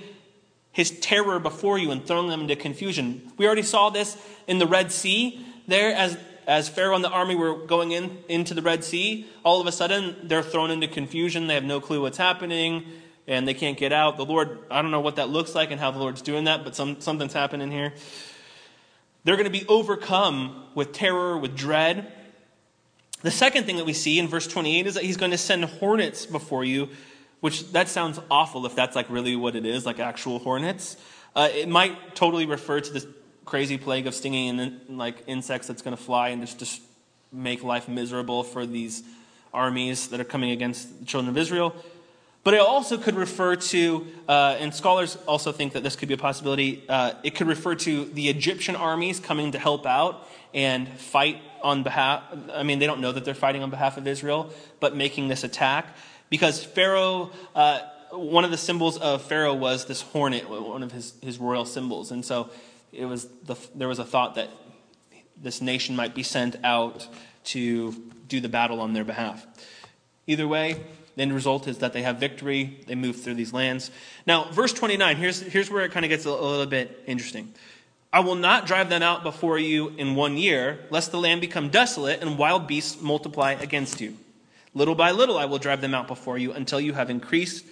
his terror before you and throwing them into confusion. We already saw this in the Red Sea. There, as, as Pharaoh and the army were going in into the Red Sea, all of a sudden, they're thrown into confusion. They have no clue what's happening. And they can't get out. The Lord, I don't know what that looks like and how the Lord's doing that, but some, something's happening here. They're going to be overcome with terror, with dread. The second thing that we see in verse twenty-eight is that he's going to send hornets before you, which that sounds awful if that's like really what it is, like actual hornets. Uh, it might totally refer to this crazy plague of stinging and like insects that's going to fly and just, just make life miserable for these armies that are coming against the children of Israel. But it also could refer to, uh, and scholars also think that this could be a possibility, uh, it could refer to the Egyptian armies coming to help out and fight on behalf, I mean, they don't know that they're fighting on behalf of Israel, but making this attack. Because Pharaoh, uh, one of the symbols of Pharaoh was this hornet, one of his, his royal symbols. And so it was the, there was a thought that this nation might be sent out to do the battle on their behalf. Either way, the end result is that they have victory. They move through these lands. Now, verse twenty-nine, here's, here's where it kind of gets a, a little bit interesting. I will not drive them out before you in one year, lest the land become desolate and wild beasts multiply against you. Little by little I will drive them out before you until you have increased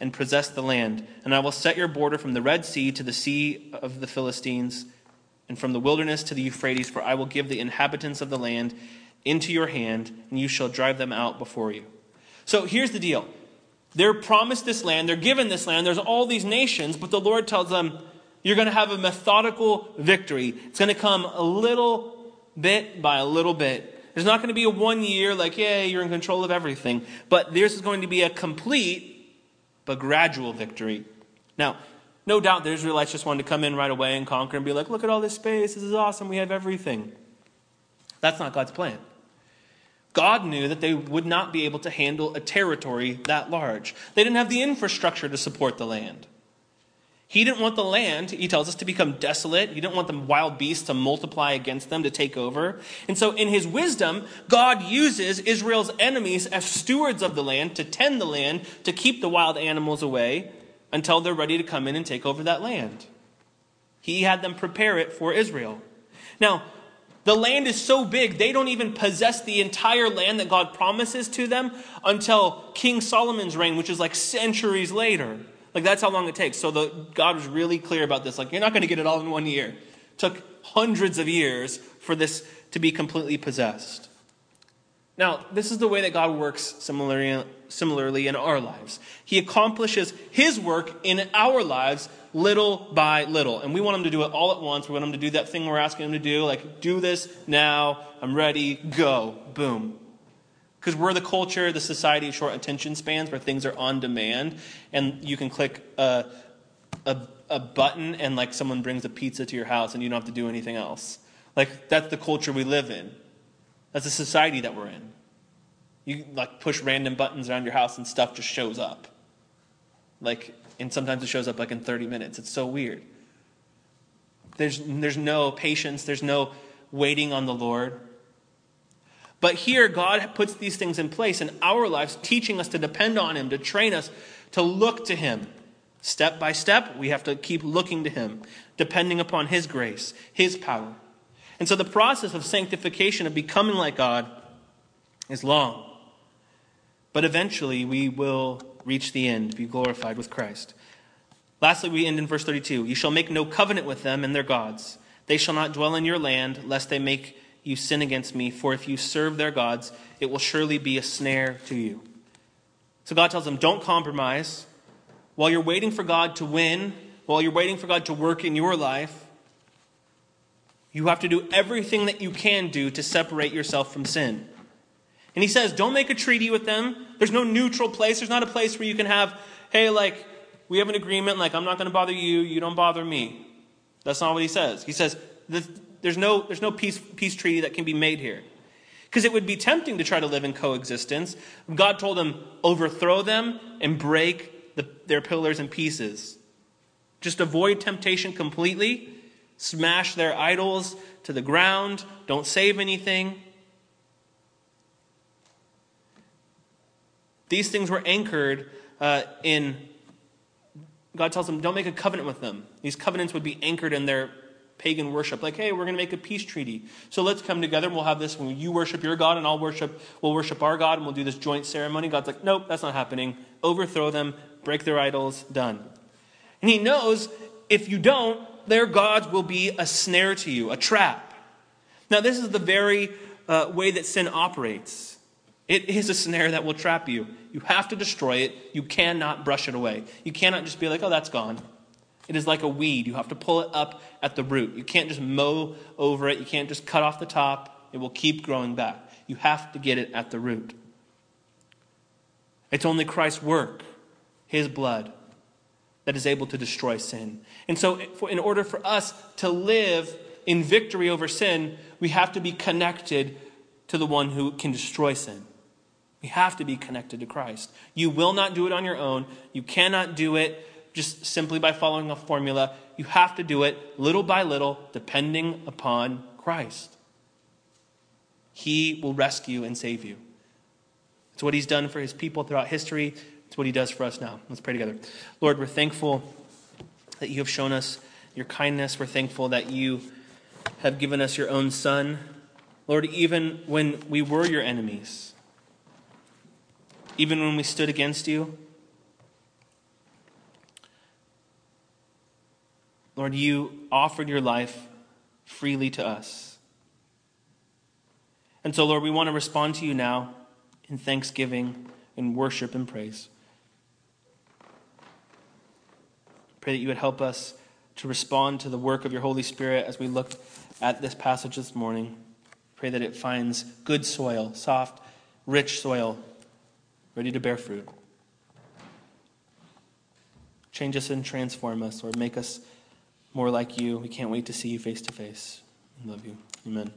and possessed the land. And I will set your border from the Red Sea to the sea of the Philistines and from the wilderness to the Euphrates, for I will give the inhabitants of the land into your hand, and you shall drive them out before you. So here's the deal. They're promised this land. They're given this land. There's all these nations, but the Lord tells them, you're going to have a methodical victory. It's going to come a little bit by a little bit. There's not going to be a one year like, yeah, you're in control of everything. But this is going to be a complete but gradual victory. Now, no doubt the Israelites just wanted to come in right away and conquer and be like, look at all this space. This is awesome. We have everything. That's not God's plan. God knew that they would not be able to handle a territory that large. They didn't have the infrastructure to support the land. He didn't want the land, he tells us, to become desolate. He didn't want the wild beasts to multiply against them, to take over. And so in his wisdom, God uses Israel's enemies as stewards of the land, to tend the land, to keep the wild animals away until they're ready to come in and take over that land. He had them prepare it for Israel. Now, the land is so big, they don't even possess the entire land that God promises to them until King Solomon's reign, which is like centuries later. Like that's how long it takes. So the, God was really clear about this. Like you're not going to get it all in one year. It took hundreds of years for this to be completely possessed. Now, this is the way that God works similarly, similarly in our lives. He accomplishes his work in our lives little by little. And we want him to do it all at once. We want him to do that thing we're asking him to do. Like, do this now. I'm ready. Go. Boom. Because we're the culture, the society of short attention spans where things are on demand. And you can click a, a, a button and like someone brings a pizza to your house and you don't have to do anything else. Like, that's the culture we live in. That's the society that we're in. You like push random buttons around your house and stuff just shows up. Like, and sometimes it shows up like in thirty minutes. It's so weird. There's, there's no patience. There's no waiting on the Lord. But here, God puts these things in place in our lives, teaching us to depend on him, to train us, to look to him. Step by step, we have to keep looking to him, depending upon his grace, his power. And so the process of sanctification, of becoming like God, is long. But eventually we will reach the end, be glorified with Christ. Lastly, we end in verse thirty-two. You shall make no covenant with them and their gods. They shall not dwell in your land, lest they make you sin against me. For if you serve their gods, it will surely be a snare to you. So God tells them, don't compromise. While you're waiting for God to win, while you're waiting for God to work in your life, you have to do everything that you can do to separate yourself from sin. And he says, don't make a treaty with them. There's no neutral place. There's not a place where you can have, hey, like, we have an agreement, like, I'm not going to bother you, you don't bother me. That's not what he says. He says, there's no, there's no peace, peace treaty that can be made here. Because it would be tempting to try to live in coexistence. God told them, overthrow them and break The, their pillars in pieces. Just avoid temptation completely. Smash their idols to the ground. Don't save anything. These things were anchored uh, in, God tells them, don't make a covenant with them. These covenants would be anchored in their pagan worship. Like, hey, we're going to make a peace treaty. So let's come together and we'll have this when you worship your God and I'll worship, we'll worship our God and we'll do this joint ceremony. God's like, nope, that's not happening. Overthrow them, break their idols, done. And he knows if you don't, their gods will be a snare to you, a trap. Now, this is the very uh, way that sin operates. It is a snare that will trap you. You have to destroy it. You cannot brush it away. You cannot just be like, oh, that's gone. It is like a weed. You have to pull it up at the root. You can't just mow over it. You can't just cut off the top. It will keep growing back. You have to get it at the root. It's only Christ's work, his blood, that is able to destroy sin. And so in order for us to live in victory over sin, we have to be connected to the one who can destroy sin. We have to be connected to Christ. You will not do it on your own. You cannot do it just simply by following a formula. You have to do it little by little, depending upon Christ. He will rescue and save you. It's what he's done for his people throughout history. It's what he does for us now. Let's pray together. Lord, we're thankful that you have shown us your kindness. We're thankful that you have given us your own Son. Lord, even when we were your enemies, even when we stood against you, Lord, you offered your life freely to us. And so, Lord, we want to respond to you now in thanksgiving, in worship and praise. Pray that you would help us to respond to the work of your Holy Spirit as we looked at this passage this morning. Pray that it finds good soil, soft, rich soil, ready to bear fruit. Change us and transform us, or make us more like you. We can't wait to see you face to face. We love you. Amen.